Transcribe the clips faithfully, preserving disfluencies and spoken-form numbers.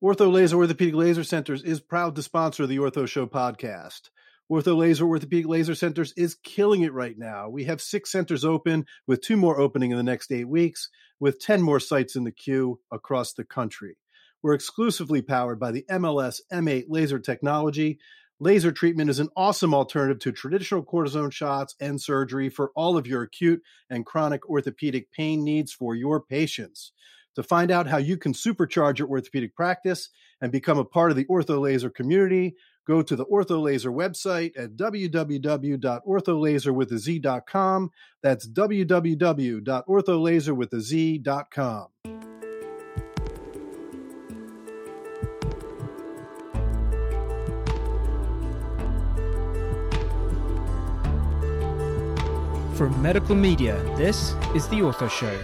OrthoLazer Orthopedic Laser Centers is proud to sponsor the Ortho Show podcast. OrthoLazer Orthopedic Laser Centers is killing it right now. We have six centers open, with two more opening in the next eight weeks, with ten more sites in the queue across the country. We're exclusively powered by the M L S M eight laser technology. Laser treatment is an awesome alternative to traditional cortisone shots and surgery for all of your acute and chronic orthopedic pain needs for your patients. To find out how you can supercharge your orthopedic practice and become a part of the OrthoLazer community, go to the OrthoLazer website at w w w dot ortholazer with a z dot com. That's w w w dot ortholazer with a z dot com. From Medical Media, this is The Ortho Show.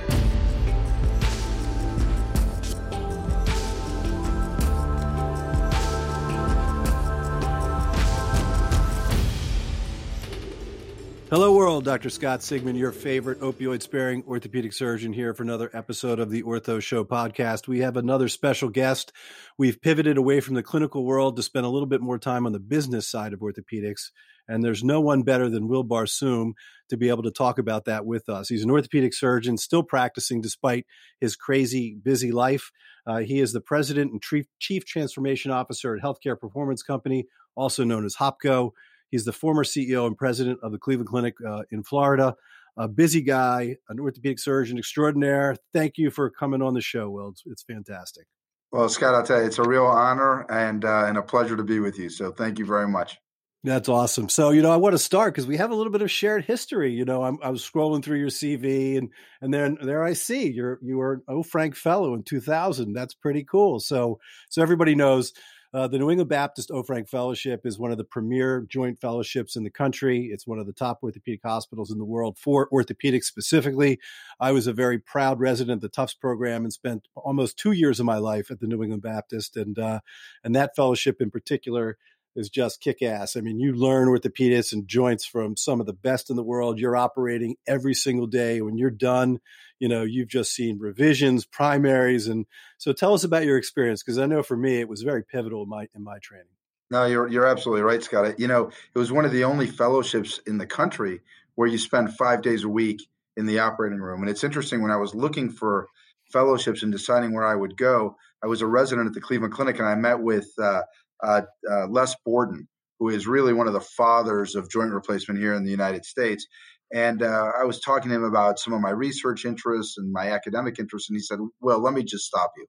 Hello world, Doctor Scott Sigman, your favorite opioid-sparing orthopedic surgeon, here for another episode of the Ortho Show podcast. We have another special guest. We've pivoted away from the clinical world to spend a little bit more time on the business side of orthopedics. And there's no one better than Wael Barsoom to be able to talk about that with us. He's an orthopedic surgeon, still practicing despite his crazy, busy life. Uh, he is the president and tre- chief transformation officer at Healthcare Performance Company, also known as HOPCO. He's the former C E O and president of the Cleveland Clinic uh, in Florida. A busy guy, an orthopedic surgeon extraordinaire. Thank you for coming on the show, Wael. It's, it's fantastic. Well, Scott, I'll tell you, it's a real honor and uh, and a pleasure to be with you. So thank you very much. That's awesome. So, you know, I want to start because we have a little bit of shared history. You know, I'm, I was scrolling through your C V, and and then there I see you're you were an Aufranc fellow in two thousand. That's pretty cool. So, so everybody knows uh, the New England Baptist Aufranc Fellowship is one of the premier joint fellowships in the country. It's one of the top orthopedic hospitals in the world for orthopedics specifically. I was a very proud resident of the Tufts program and spent almost two years of my life at the New England Baptist, and uh, and that fellowship in particular is just kick-ass. I mean, you learn orthopedics and joints from some of the best in the world. You're operating every single day. When you're done, you know, you've just seen revisions, primaries. And so tell us about your experience, because I know for me, it was very pivotal in my in my training. No, you're you're absolutely right, Scott. You know, it was one of the only fellowships in the country where you spend five days a week in the operating room. And it's interesting, when I was looking for fellowships and deciding where I would go, I was a resident at the Cleveland Clinic, and I met with uh, Uh, uh, Les Borden, who is really one of the fathers of joint replacement here in the United States. And uh, I was talking to him about some of my research interests and my academic interests. And he said, well, let me just stop you.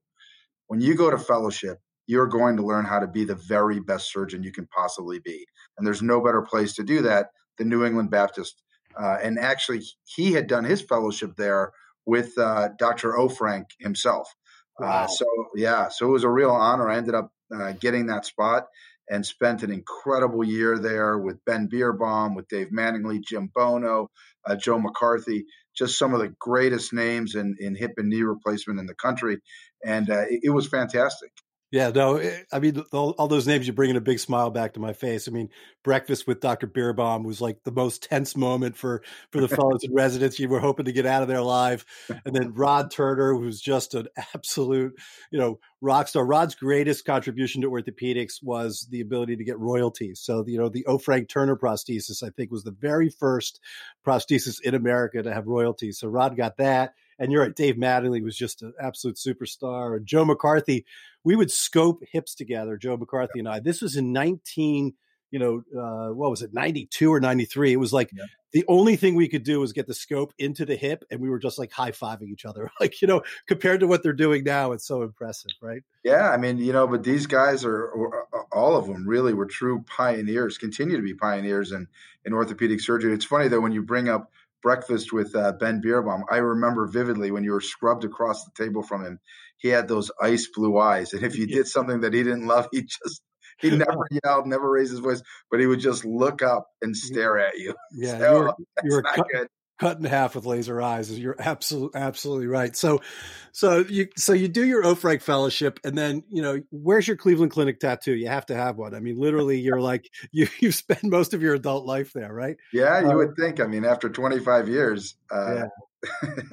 When you go to fellowship, you're going to learn how to be the very best surgeon you can possibly be. And there's no better place to do that than New England Baptist. Uh, and actually, he had done his fellowship there with uh, Doctor Aufranc himself. Wow. Uh, so, yeah, so it was a real honor. I ended up Uh, getting that spot and spent an incredible year there with Ben Bierbaum, with Dave Mattingly, Jim Bono, uh, Joe McCarthy, just some of the greatest names in, in hip and knee replacement in the country. And uh, it, it was fantastic. Yeah, no, it, I mean, all, all those names, you're bringing a big smile back to my face. I mean, breakfast with Doctor Bierbaum was like the most tense moment for, for the fellows and residents. You were hoping to get out of there alive. And then Rod Turner, who's just an absolute, you know, rock star. Rod's greatest contribution to orthopedics was the ability to get royalties. So, you know, the Aufranc Turner prosthesis, I think, was the very first prosthesis in America to have royalties. So Rod got that. And you're right, Dave Mattingly was just an absolute superstar. And Joe McCarthy, we would scope hips together, Joe McCarthy yeah. and I. This was in nineteen, you know, uh, what was it, ninety-two or ninety-three? It was like yeah. the only thing we could do was get the scope into the hip, and we were just like high-fiving each other. Like, you know, compared to what they're doing now, it's so impressive, right? Yeah, I mean, you know, but these guys are, or, all of them really were true pioneers, continue to be pioneers in, in orthopedic surgery. It's funny, though, when you bring up breakfast with uh, Ben Bierbaum. I remember vividly when you were scrubbed across the table from him, he had those ice blue eyes. And if you did something that he didn't love, he just, he never yelled, never raised his voice, but he would just look up and stare at you. Yeah, so, you were, that's you were not cut, good. Cut in half with laser eyes. You're absolutely, absolutely right. So, so you, so you do your Aufranc fellowship, and then, you know, where's your Cleveland Clinic tattoo? You have to have one. I mean, literally you're like, you, you spend most of your adult life there, right? Yeah. You um, would think, I mean, after twenty-five years, uh, yeah.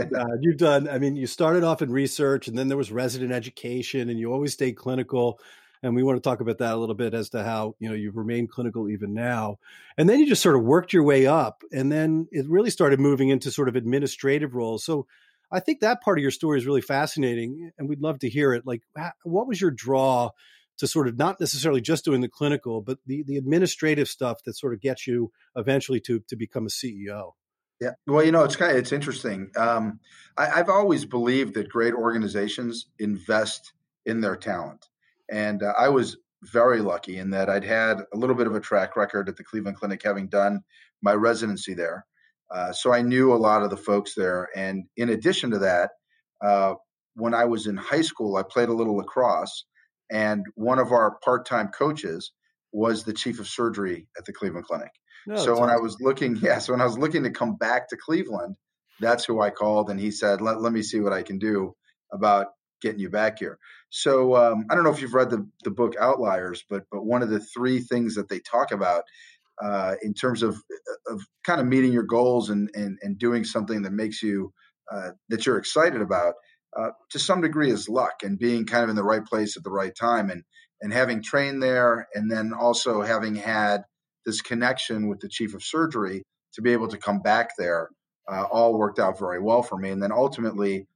uh, you've done, I mean, you started off in research and then there was resident education and you always stayed clinical. And we want to talk about that a little bit as to how, you know, you've remained clinical even now. And then you just sort of worked your way up and then it really started moving into sort of administrative roles. So I think that part of your story is really fascinating and we'd love to hear it. Like, what was your draw to sort of not necessarily just doing the clinical, but the, the administrative stuff that sort of gets you eventually to, to become a C E O? Yeah. Well, you know, it's kind of, it's interesting. Um, I, I've always believed that great organizations invest in their talent. And uh, I was very lucky in that I'd had a little bit of a track record at the Cleveland Clinic, having done my residency there. Uh, so I knew a lot of the folks there. And in addition to that, uh, when I was in high school, I played a little lacrosse. And one of our part-time coaches was the chief of surgery at the Cleveland Clinic. No, so when awesome. I was looking, yeah, so when I was looking to come back to Cleveland, that's who I called. And he said, let, let me see what I can do about getting you back here. So um, I don't know if you've read the, the book Outliers, but but one of the three things that they talk about uh, in terms of, of kind of meeting your goals and, and, and doing something that makes you, uh, that you're excited about, uh, to some degree is luck and being kind of in the right place at the right time and, and having trained there and then also having had this connection with the chief of surgery to be able to come back there uh, all worked out very well for me. And then ultimately,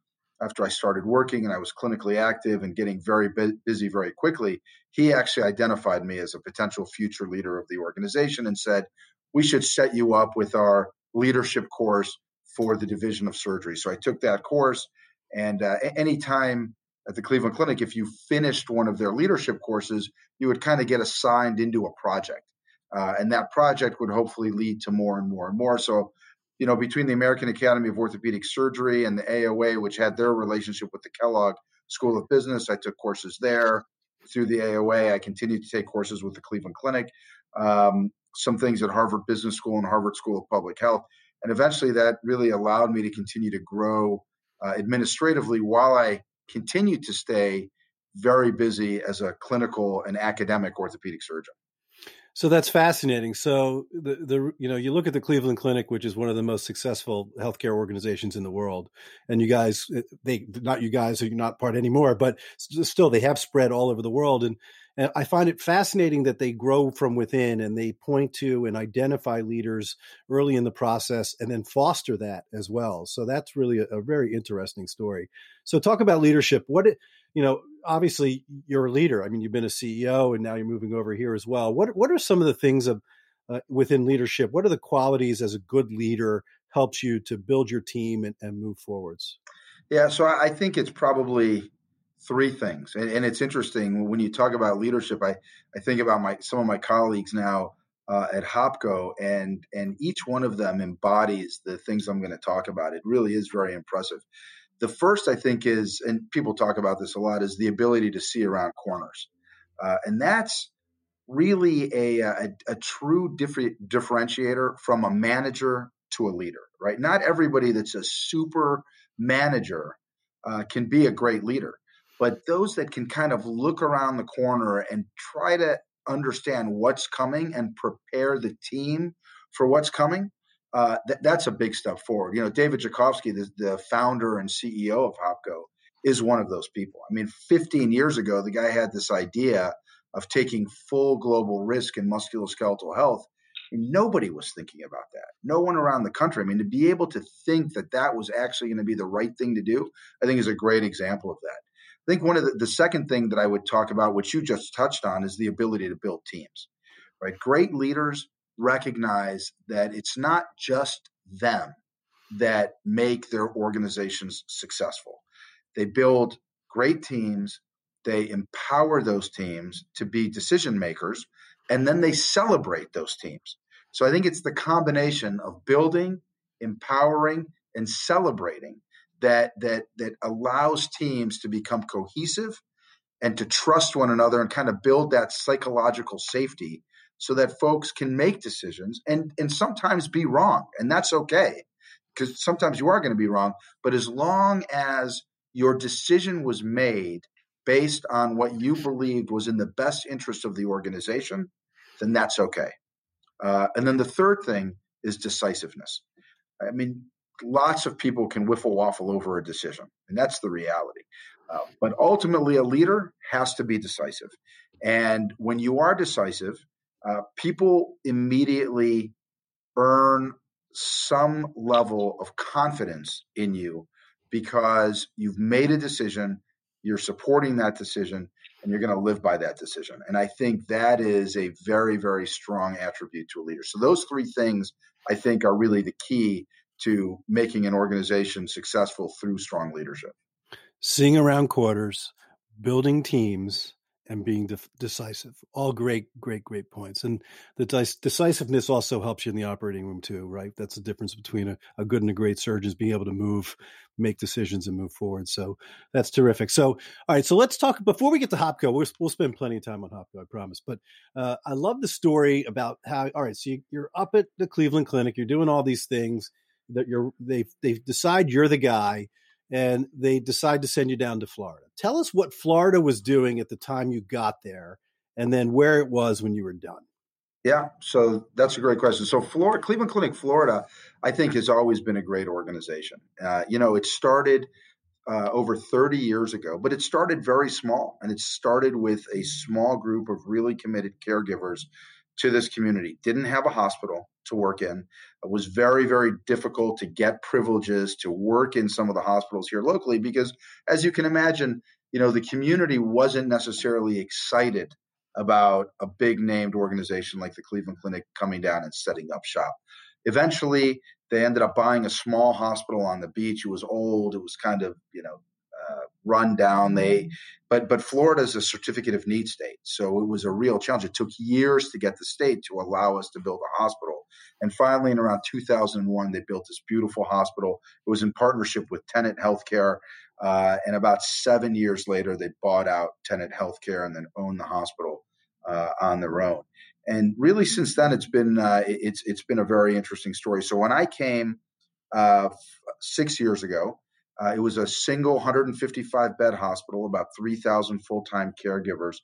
after I started working and I was clinically active and getting very bu- busy very quickly, he actually identified me as a potential future leader of the organization and said, we should set you up with our leadership course for the division of surgery. So I took that course. And uh, any time at the Cleveland Clinic, if you finished one of their leadership courses, you would kind of get assigned into a project. Uh, and that project would hopefully lead to more and more and more. So, you know, between the American Academy of Orthopedic Surgery and the A O A, which had their relationship with the Kellogg School of Business, I took courses there. Through the A O A, I continued to take courses with the Cleveland Clinic, um, some things at Harvard Business School and Harvard School of Public Health. And eventually that really allowed me to continue to grow uh, administratively while I continued to stay very busy as a clinical and academic orthopedic surgeon. So that's fascinating. So the, the you know, you look at the Cleveland Clinic, which is one of the most successful healthcare organizations in the world, and you guys, they not you guys, you're not part anymore, but still they have spread all over the world. And, and I find it fascinating that they grow from within and they point to and identify leaders early in the process and then foster that as well. So that's really a, a very interesting story. So talk about leadership. What it, you know, obviously you're a leader. I mean, you've been a C E O and now you're moving over here as well. What what are some of the things of, uh, within leadership? What are the qualities as a good leader helps you to build your team and, and move forwards? Yeah, so I think it's probably three things. And, and it's interesting when you talk about leadership, I, I think about my some of my colleagues now uh, at Hopco and, and each one of them embodies the things I'm going to talk about. It really is very impressive. The first, I think, is, and people talk about this a lot, is the ability to see around corners. Uh, and that's really a, a, a true differ- differentiator from a manager to a leader, right? Not everybody that's a super manager uh, can be a great leader, but those that can kind of look around the corner and try to understand what's coming and prepare the team for what's coming. Uh, th- that's a big step forward. You know, David Jacofsky, the, the founder and C E O of Hopco, is one of those people. I mean, fifteen years ago, the guy had this idea of taking full global risk in musculoskeletal health, and nobody was thinking about that. No one around the country. I mean, to be able to think that that was actually going to be the right thing to do, I think is a great example of that. I think one of the, the second thing that I would talk about, which you just touched on, is the ability to build teams, right? Great leaders recognize that it's not just them that make their organizations successful. They build great teams, they empower those teams to be decision makers, and then they celebrate those teams. So I think it's the combination of building, empowering, and celebrating that that that allows teams to become cohesive and to trust one another and kind of build that psychological safety so that folks can make decisions and, and sometimes be wrong. And that's okay, because sometimes you are going to be wrong. But as long as your decision was made based on what you believed was in the best interest of the organization, then that's okay. Uh, and then the third thing is decisiveness. I mean, lots of people can wiffle-waffle over a decision, and that's the reality. Uh, but ultimately, a leader has to be decisive. And when you are decisive, uh, people immediately earn some level of confidence in you because you've made a decision, you're supporting that decision, and you're going to live by that decision. And I think that is a very, very strong attribute to a leader. So those three things, I think, are really the key to making an organization successful through strong leadership. Seeing around quarters, building teams, and being de- decisive. All great, great, great points. And the de- decisiveness also helps you in the operating room too, right? That's the difference between a, a good and a great surgeon is being able to move, make decisions and move forward. So that's terrific. So, all right. So let's talk, before we get to Hopco, we'll, we'll spend plenty of time on Hopco, I promise. But uh, I love the story about how, all right, so you, you're up at the Cleveland Clinic, you're doing all these things that you're, they, they decide you're the guy, and they decide to send you down to Florida. Tell us what Florida was doing at the time you got there and then where it was when you were done. Yeah, so that's a great question. So Florida, Cleveland Clinic, Florida, I think has always been a great organization. Uh, you know, it started uh, over thirty years ago, but it started very small. And it started with a small group of really committed caregivers to this community. Didn't have a hospital to work in. It was very, very difficult to get privileges to work in some of the hospitals here locally because, as you can imagine, you know, the community wasn't necessarily excited about a big named organization like the Cleveland Clinic coming down and setting up shop. Eventually, they ended up buying a small hospital on the beach. It was old. It was kind of, you know, Uh, run down. They, but but Florida is a certificate of need state, so it was a real challenge. It took years to get the state to allow us to build a hospital, and finally, in around two thousand one, they built this beautiful hospital. It was in partnership with Tenet Healthcare, uh, and about seven years later, they bought out Tenet Healthcare and then owned the hospital uh, on their own. And really, since then, it's been uh, it's it's been a very interesting story. So when I came uh, six years ago. Uh, it was a single one hundred fifty-five bed hospital, about three thousand full-time caregivers.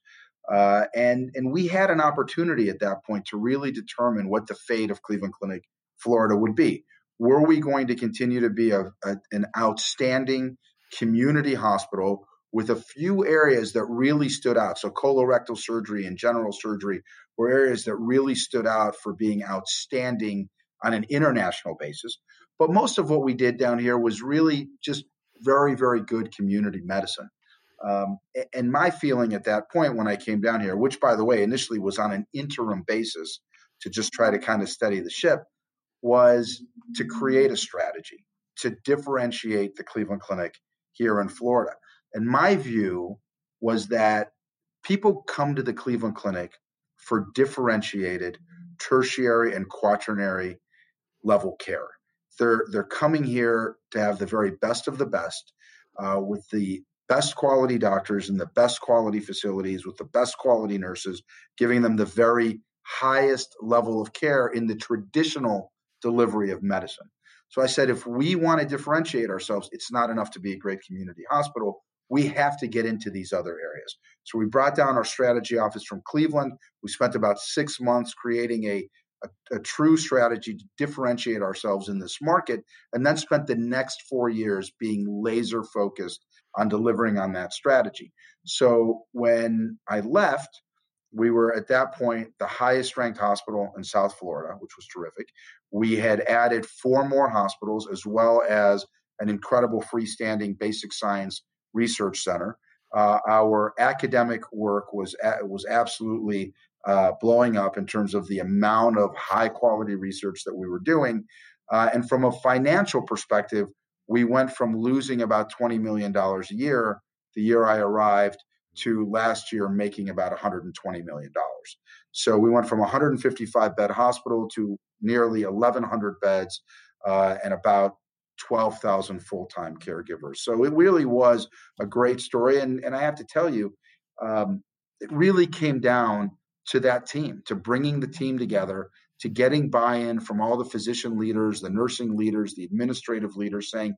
Uh, and, and we had an opportunity at that point to really determine what the fate of Cleveland Clinic, Florida would be. Were we going to continue to be a, a, an outstanding community hospital with a few areas that really stood out? So colorectal surgery and general surgery were areas that really stood out for being outstanding on an international basis. But most of what we did down here was really just very, very good community medicine. Um, and my feeling at that point when I came down here, which, by the way, initially was on an interim basis to just try to kind of steady the ship, was to create a strategy to differentiate the Cleveland Clinic here in Florida. And my view was that people come to the Cleveland Clinic for differentiated tertiary and quaternary level care. They're they're coming here to have the very best of the best, uh, with the best quality doctors and the best quality facilities, with the best quality nurses, giving them the very highest level of care in the traditional delivery of medicine. So I said, if we want to differentiate ourselves, it's not enough to be a great community hospital. We have to get into these other areas. So we brought down our strategy office from Cleveland. We spent about six months creating a A, a true strategy to differentiate ourselves in this market, and then spent the next four years being laser focused on delivering on that strategy. So when I left, we were at that point the highest ranked hospital in South Florida, which was terrific. We had added four more hospitals, as well as an incredible freestanding basic science research center. Uh, our academic work was a, was absolutely Uh, blowing up in terms of the amount of high quality research that we were doing. Uh, and from a financial perspective, we went from losing about twenty million dollars a year the year I arrived to last year making about one hundred twenty million dollars. So we went from a one hundred fifty-five bed hospital to nearly eleven hundred beds uh, and about twelve thousand full-time caregivers. So it really was a great story. And, and I have to tell you, um, it really came down to that team, to bringing the team together, to getting buy-in from all the physician leaders, the nursing leaders, the administrative leaders, saying,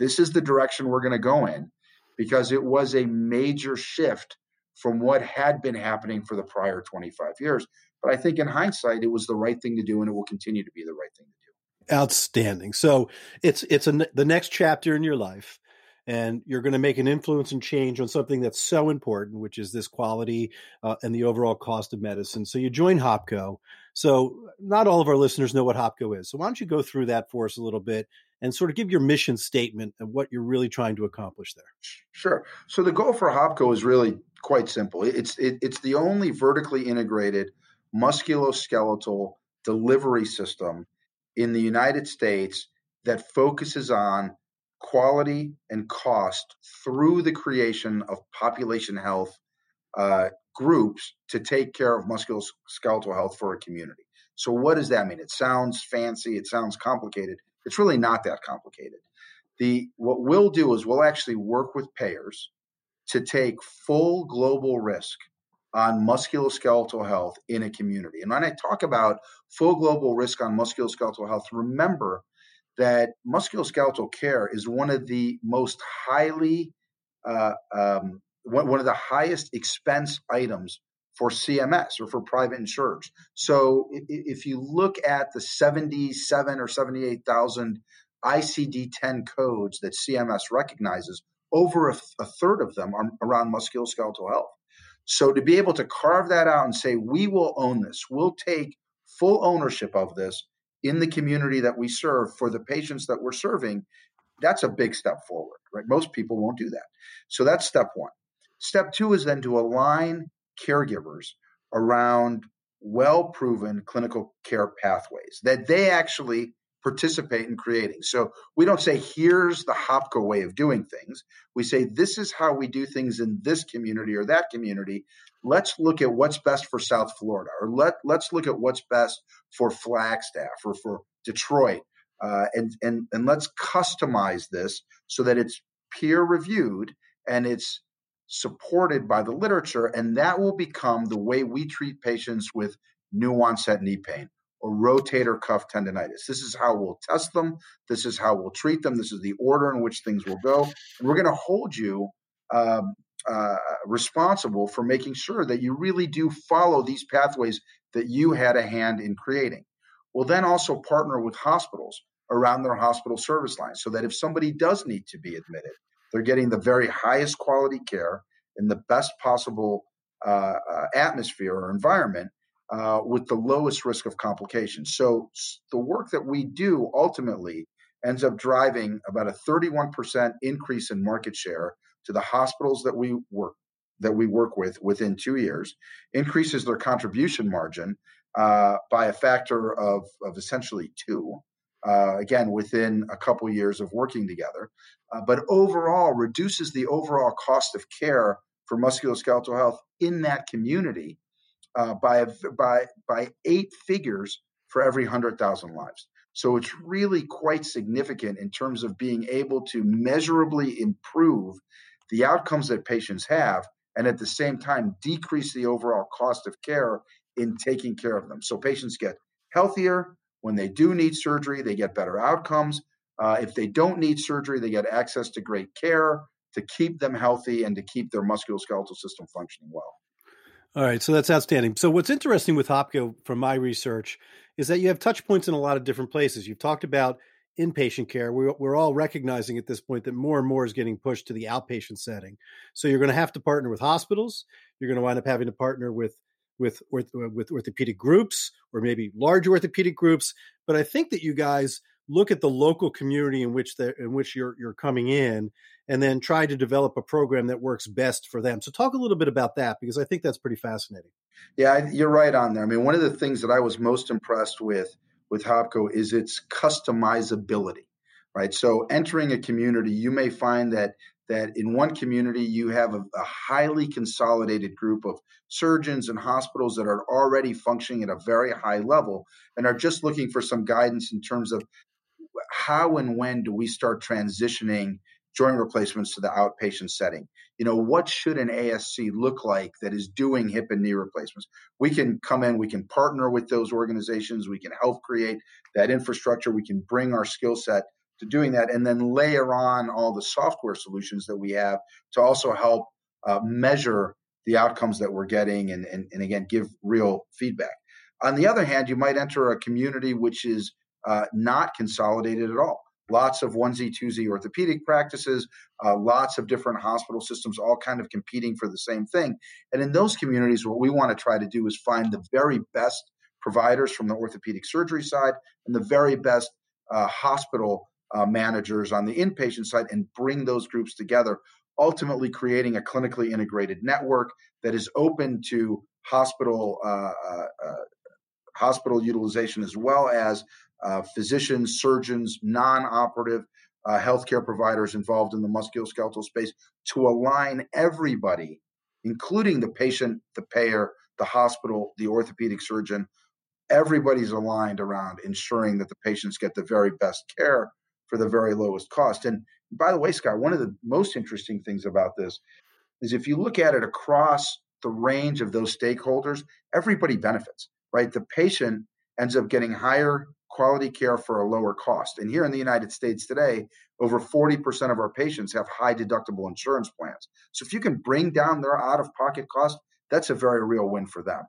this is the direction we're going to go in, because it was a major shift from what had been happening for the prior twenty-five years. But I think in hindsight, it was the right thing to do, and it will continue to be the right thing to do. Outstanding. So it's it's a, the next chapter in your life, and you're going to make an influence and change on something that's so important, which is this quality uh, and the overall cost of medicine. So you join HOPCo. So not all of our listeners know what HOPCo is. So why don't you go through that for us a little bit and sort of give your mission statement of what you're really trying to accomplish there? Sure. So the goal for HOPCo is really quite simple. It's it, it's the only vertically integrated musculoskeletal delivery system in the United States that focuses on quality and cost through the creation of population health uh, groups to take care of musculoskeletal health for a community. So what does that mean? It sounds fancy. It sounds complicated. It's really not that complicated. The what we'll do is we'll actually work with payers to take full global risk on musculoskeletal health in a community. And when I talk about full global risk on musculoskeletal health, remember that musculoskeletal care is one of the most highly, uh, um, one of the highest expense items for C M S or for private insurers. So if you look at the seventy-seven or seventy-eight thousand I C D ten codes that C M S recognizes, over a, a third of them are around musculoskeletal health. So to be able to carve that out and say, we will own this, we'll take full ownership of this in the community that we serve for the patients that we're serving, that's a big step forward, right? Most people won't do that. So that's step one. Step two is then to align caregivers around well-proven clinical care pathways that they actually participate in creating. So we don't say, here's the HOPCo way of doing things. We say, this is how we do things in this community or that community. Let's look at what's best for South Florida, or let, let's look at what's best for Flagstaff or for Detroit. Uh, and, and, and let's customize this so that it's peer reviewed and it's supported by the literature. And that will become the way we treat patients with new onset knee pain or rotator cuff tendonitis. This is how we'll test them. This is how we'll treat them. This is the order in which things will go. And we're going to hold you um, uh, responsible for making sure that you really do follow these pathways that you had a hand in creating. We'll then also partner with hospitals around their hospital service lines so that if somebody does need to be admitted, they're getting the very highest quality care in the best possible uh, uh, atmosphere or environment, Uh, with the lowest risk of complications. So the work that we do ultimately ends up driving about a thirty-one percent increase in market share to the hospitals that we work that we work with within two years, increases their contribution margin uh, by a factor of, of essentially two, uh, again, within a couple years of working together, uh, but overall reduces the overall cost of care for musculoskeletal health in that community Uh, by by by eight figures for every one hundred thousand lives. So it's really quite significant in terms of being able to measurably improve the outcomes that patients have and at the same time decrease the overall cost of care in taking care of them. So patients get healthier. When they do need surgery, they get better outcomes. Uh, if they don't need surgery, they get access to great care to keep them healthy and to keep their musculoskeletal system functioning well. All right. So that's outstanding. So what's interesting with HOPCo from my research is that you have touch points in a lot of different places. You've talked about inpatient care. We're, we're all recognizing at this point that more and more is getting pushed to the outpatient setting. So you're going to have to partner with hospitals. You're going to wind up having to partner with with with, with orthopedic groups or maybe large orthopedic groups. But I think that you guys look at the local community in which the, in which you're you're coming in, and then try to develop a program that works best for them. So talk a little bit about that, because I think that's pretty fascinating. Yeah, you're right on there. I mean, one of the things that I was most impressed with with HOPCo is its customizability, right? So entering a community, you may find that that in one community you have a, a highly consolidated group of surgeons and hospitals that are already functioning at a very high level and are just looking for some guidance in terms of how and when do we start transitioning joint replacements to the outpatient setting? You know, what should an A S C look like that is doing hip and knee replacements? We can come in, we can partner with those organizations, we can help create that infrastructure, we can bring our skill set to doing that, and then layer on all the software solutions that we have to also help uh, measure the outcomes that we're getting and, and, and, again, give real feedback. On the other hand, you might enter a community which is uh, not consolidated at all. Lots of onesie-twosie orthopedic practices, uh, lots of different hospital systems, all kind of competing for the same thing. And in those communities, what we want to try to do is find the very best providers from the orthopedic surgery side and the very best uh, hospital uh, managers on the inpatient side and bring those groups together, ultimately creating a clinically integrated network that is open to hospital uh, uh, hospital utilization as well as uh, physicians, surgeons, non-operative uh, healthcare providers involved in the musculoskeletal space to align everybody, including the patient, the payer, the hospital, the orthopedic surgeon. Everybody's aligned around ensuring that the patients get the very best care for the very lowest cost. And by the way, Scott, one of the most interesting things about this is if you look at it across the range of those stakeholders, everybody benefits, right? The patient ends up getting higher quality care for a lower cost. And here in the United States today, over forty percent of our patients have high deductible insurance plans. So if you can bring down their out-of-pocket cost, that's a very real win for them.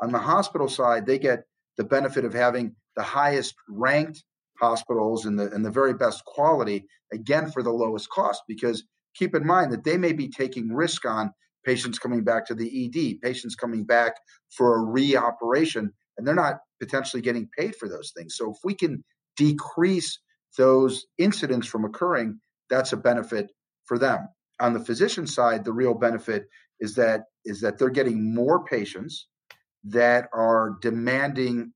On the hospital side, they get the benefit of having the highest ranked hospitals and the and the very best quality, again, for the lowest cost, because keep in mind that they may be taking risk on patients coming back to the E D, patients coming back for a reoperation, and they're not potentially getting paid for those things. So if we can decrease those incidents from occurring, that's a benefit for them. On the physician side, the real benefit is that is that they're getting more patients that are demanding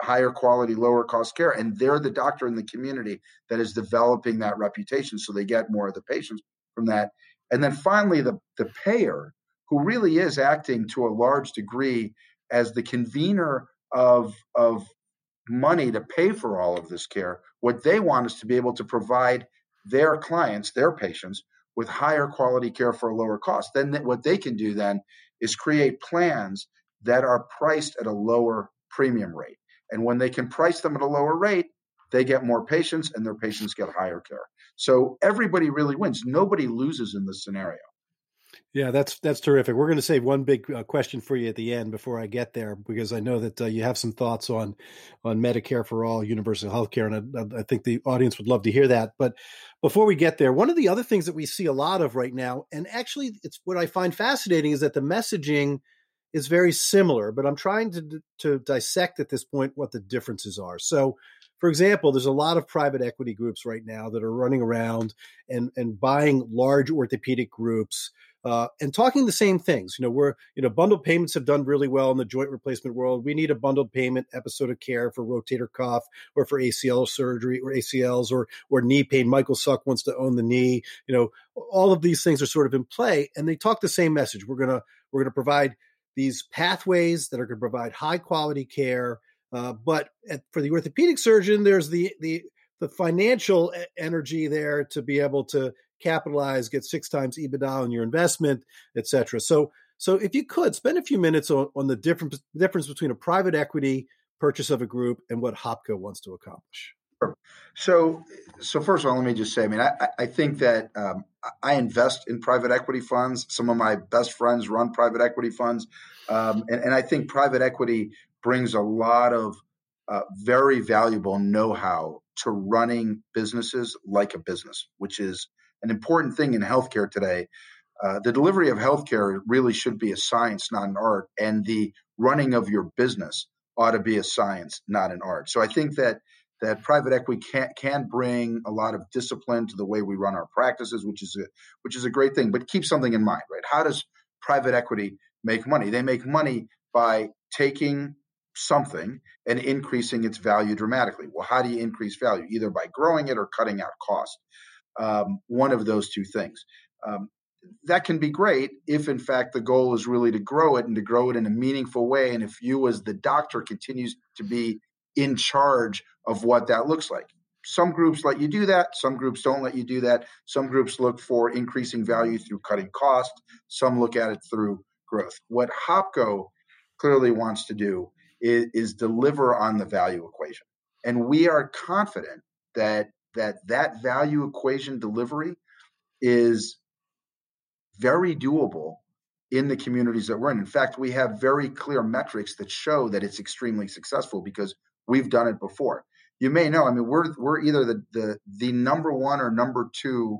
higher quality, lower cost care. And they're the doctor in the community that is developing that reputation. So they get more of the patients from that. And then finally, the, the payer, who really is acting to a large degree as the convener of, of money to pay for all of this care. What they want is to be able to provide their clients, their patients, with higher quality care for a lower cost. Then th- what they can do then is create plans that are priced at a lower premium rate. And when they can price them at a lower rate, they get more patients and their patients get higher care. So everybody really wins. Nobody loses in this scenario. Yeah, that's that's terrific. We're going to save one big uh, question for you at the end before I get there, because I know that uh, you have some thoughts on on Medicare for all, universal healthcare, and I, I think the audience would love to hear that. But before we get there, one of the other things that we see a lot of right now, and actually it's what I find fascinating, is that the messaging is very similar, but I'm trying to to dissect at this point what the differences are. So, for example, there's a lot of private equity groups right now that are running around and and buying large orthopedic groups uh, and talking the same things. You know, we're you know bundled payments have done really well in the joint replacement world. We need a bundled payment episode of care for rotator cuff or for A C L surgery or A C Ls or or knee pain. Michael Suck wants to own the knee. You know, all of these things are sort of in play, and they talk the same message. We're gonna we're gonna provide these pathways that are going to provide high quality care. Uh, but at, for the orthopedic surgeon, there's the, the, the financial energy there to be able to capitalize, get six times EBITDA on your investment, et cetera. So, so if you could spend a few minutes on, on the difference, difference between a private equity purchase of a group and what H O P C O wants to accomplish. Sure. So, so first of all, let me just say, I mean, I, I think that um, I invest in private equity funds. Some of my best friends run private equity funds. Um, and, and I think private equity brings a lot of uh, very valuable know-how to running businesses like a business, which is an important thing in healthcare today. Uh, the delivery of healthcare really should be a science, not an art. And the running of your business ought to be a science, not an art. So I think that that private equity can, can bring a lot of discipline to the way we run our practices, which is a, which is a great thing. But keep something in mind, right? How does private equity make money? They make money by taking something and increasing its value dramatically. Well, how do you increase value? Either by growing it or cutting out cost. Um, one of those two things. Um, that can be great if, in fact, the goal is really to grow it and to grow it in a meaningful way. And if you as the doctor continues to be in charge of what that looks like. Some groups let you do that. Some groups don't let you do that. Some groups look for increasing value through cutting cost. Some look at it through growth. What H O P C O clearly wants to do is, is deliver on the value equation. And we are confident that that, that value equation delivery is very doable in the communities that we're in. In fact, we have very clear metrics that show that it's extremely successful because we've done it before. you may know, I mean, we're we're either the the, the number one or number two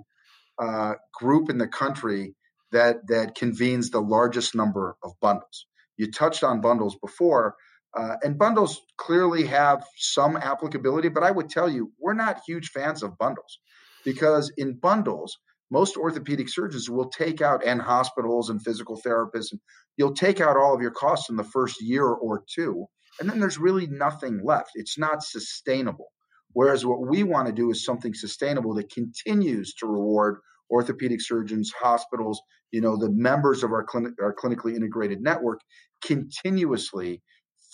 uh, group in the country that that convenes the largest number of bundles. You touched on bundles before, uh, and bundles clearly have some applicability, but I would tell you, we're not huge fans of bundles, because in bundles, most orthopedic surgeons will take out, and hospitals and physical therapists, and you'll take out all of your costs in the first year or two, and then there's really nothing left. It's not sustainable. Whereas what we want to do is something sustainable that continues to reward orthopedic surgeons, hospitals, you know, the members of our clinic, our clinically integrated network, continuously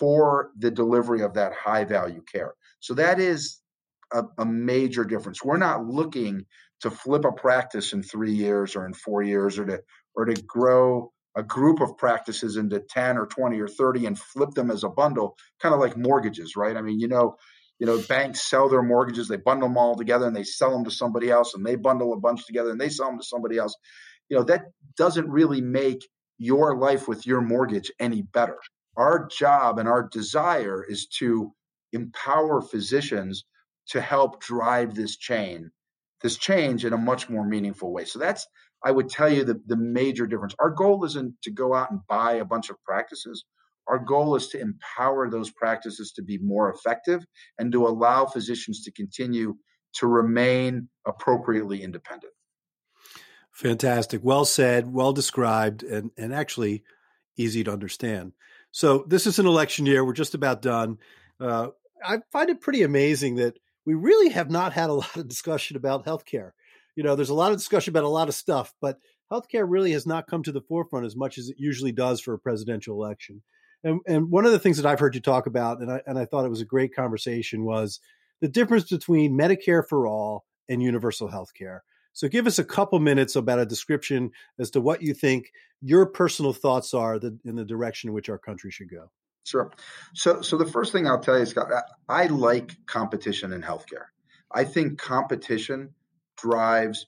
for the delivery of that high value care. So that is a, a major difference. We're not looking to flip a practice in three years or in four years or to or to grow a group of practices into ten or twenty or thirty and flip them as a bundle, kind of like mortgages, right? I mean, you know, you know, banks sell their mortgages, they bundle them all together and they sell them to somebody else, and they bundle a bunch together and they sell them to somebody else. You know, that doesn't really make your life with your mortgage any better. Our job and our desire is to empower physicians to help drive this chain, this change in a much more meaningful way. So that's, I would tell you, the, the major difference. Our goal isn't to go out and buy a bunch of practices. Our goal is to empower those practices to be more effective and to allow physicians to continue to remain appropriately independent. Fantastic. Well said, well described, and, and actually easy to understand. So this is an election year. We're just about done. Uh, I find it pretty amazing that we really have not had a lot of discussion about healthcare. You know, there's a lot of discussion about a lot of stuff, but healthcare really has not come to the forefront as much as it usually does for a presidential election. And, and one of the things that I've heard you talk about, and I, and I thought it was a great conversation, was the difference between Medicare for all and universal healthcare. So give us a couple minutes about a description as to what you think your personal thoughts are the, in the direction in which our country should go. Sure. So, so the first thing I'll tell you, Scott, I, I like competition in healthcare. I think competition drives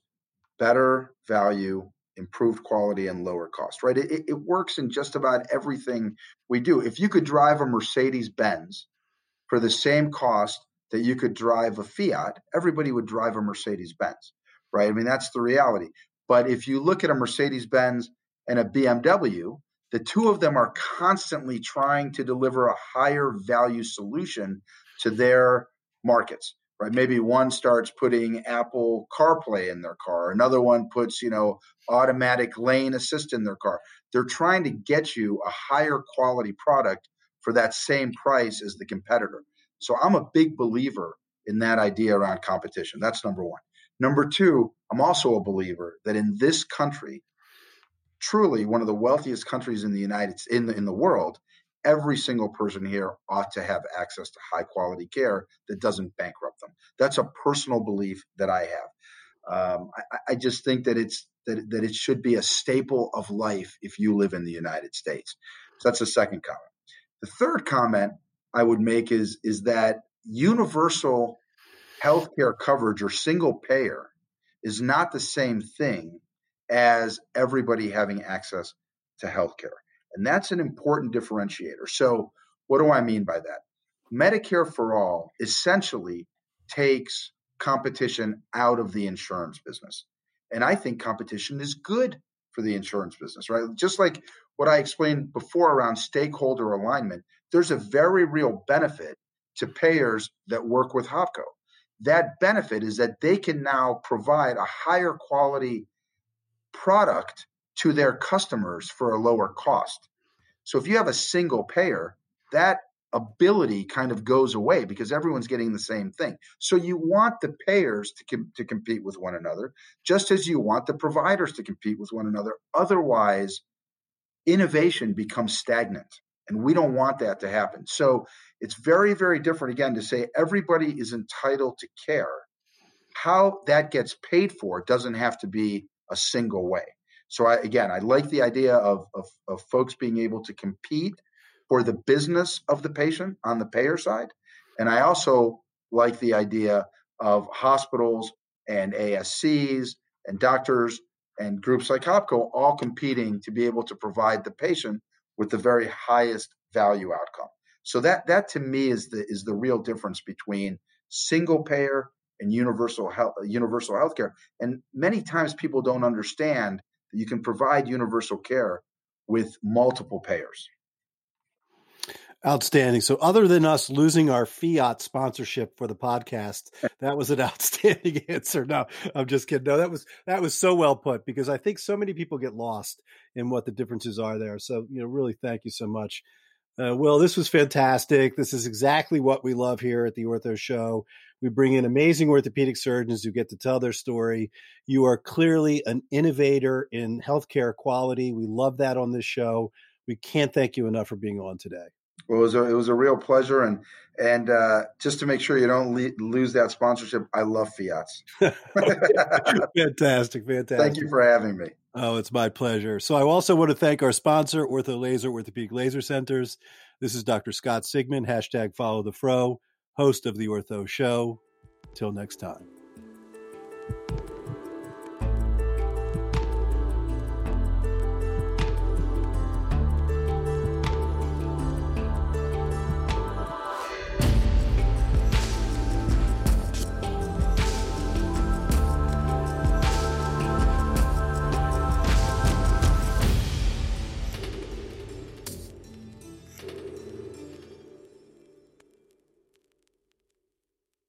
better value, improved quality, and lower cost, right? It, it works in just about everything we do. If you could drive a Mercedes-Benz for the same cost that you could drive a Fiat, everybody would drive a Mercedes-Benz, right? I mean, that's the reality. But if you look at a Mercedes-Benz and a B M W, the two of them are constantly trying to deliver a higher value solution to their markets, right? Maybe one starts putting Apple CarPlay in their car. Another one puts, you know, automatic lane assist in their car. They're trying to get you a higher quality product for that same price as the competitor. So I'm a big believer in that idea around competition. That's number one. Number two, I'm also a believer that in this country, truly one of the wealthiest countries in the United in the, in the world, every single person here ought to have access to high quality care that doesn't bankrupt them. That's a personal belief that I have. Um, I, I just think that it's that that it should be a staple of life if you live in the United States. So that's the second comment. The third comment I would make is is that universal healthcare coverage or single payer is not the same thing as everybody having access to healthcare. And that's an important differentiator. So what do I mean by that? Medicare for all essentially takes competition out of the insurance business. And I think competition is good for the insurance business, right? Just like what I explained before around stakeholder alignment, there's a very real benefit to payers that work with HOPCO. That benefit is that they can now provide a higher quality product to their customers for a lower cost. So if you have a single payer, that ability kind of goes away because everyone's getting the same thing. So you want the payers to com- to compete with one another, just as you want the providers to compete with one another. Otherwise, innovation becomes stagnant, and we don't want that to happen. So it's very, very different, again, to say everybody is entitled to care. How that gets paid for doesn't have to be a single way. So I, again, I like the idea of, of, of folks being able to compete for the business of the patient on the payer side. And I also like the idea of hospitals and A S Cs and doctors and groups like HOPCO all competing to be able to provide the patient with the very highest value outcome. So that that to me is the is the real difference between single payer and universal health, universal healthcare. And many times people don't understand that you can provide universal care with multiple payers. Outstanding. So other than us losing our Fiat sponsorship for the podcast, that was an outstanding answer. No, I'm just kidding. No, that was that was so well put, because I think so many people get lost in what the differences are there. So, you know, really thank you so much. Uh, well, this was fantastic. This is exactly what we love here at The Ortho Show. We bring in amazing orthopedic surgeons who get to tell their story. You are clearly an innovator in healthcare quality. We love that on this show. We can't thank you enough for being on today. Well, it was a, it was a real pleasure. And and uh, just to make sure you don't le- lose that sponsorship, I love Fiats. Fantastic, fantastic. Thank you for having me. Oh, it's my pleasure. So I also want to thank our sponsor, OrthoLazer, Orthopedic Laser Centers. This is Doctor Scott Sigman, hashtag follow the fro, host of The Ortho Show. Till next time.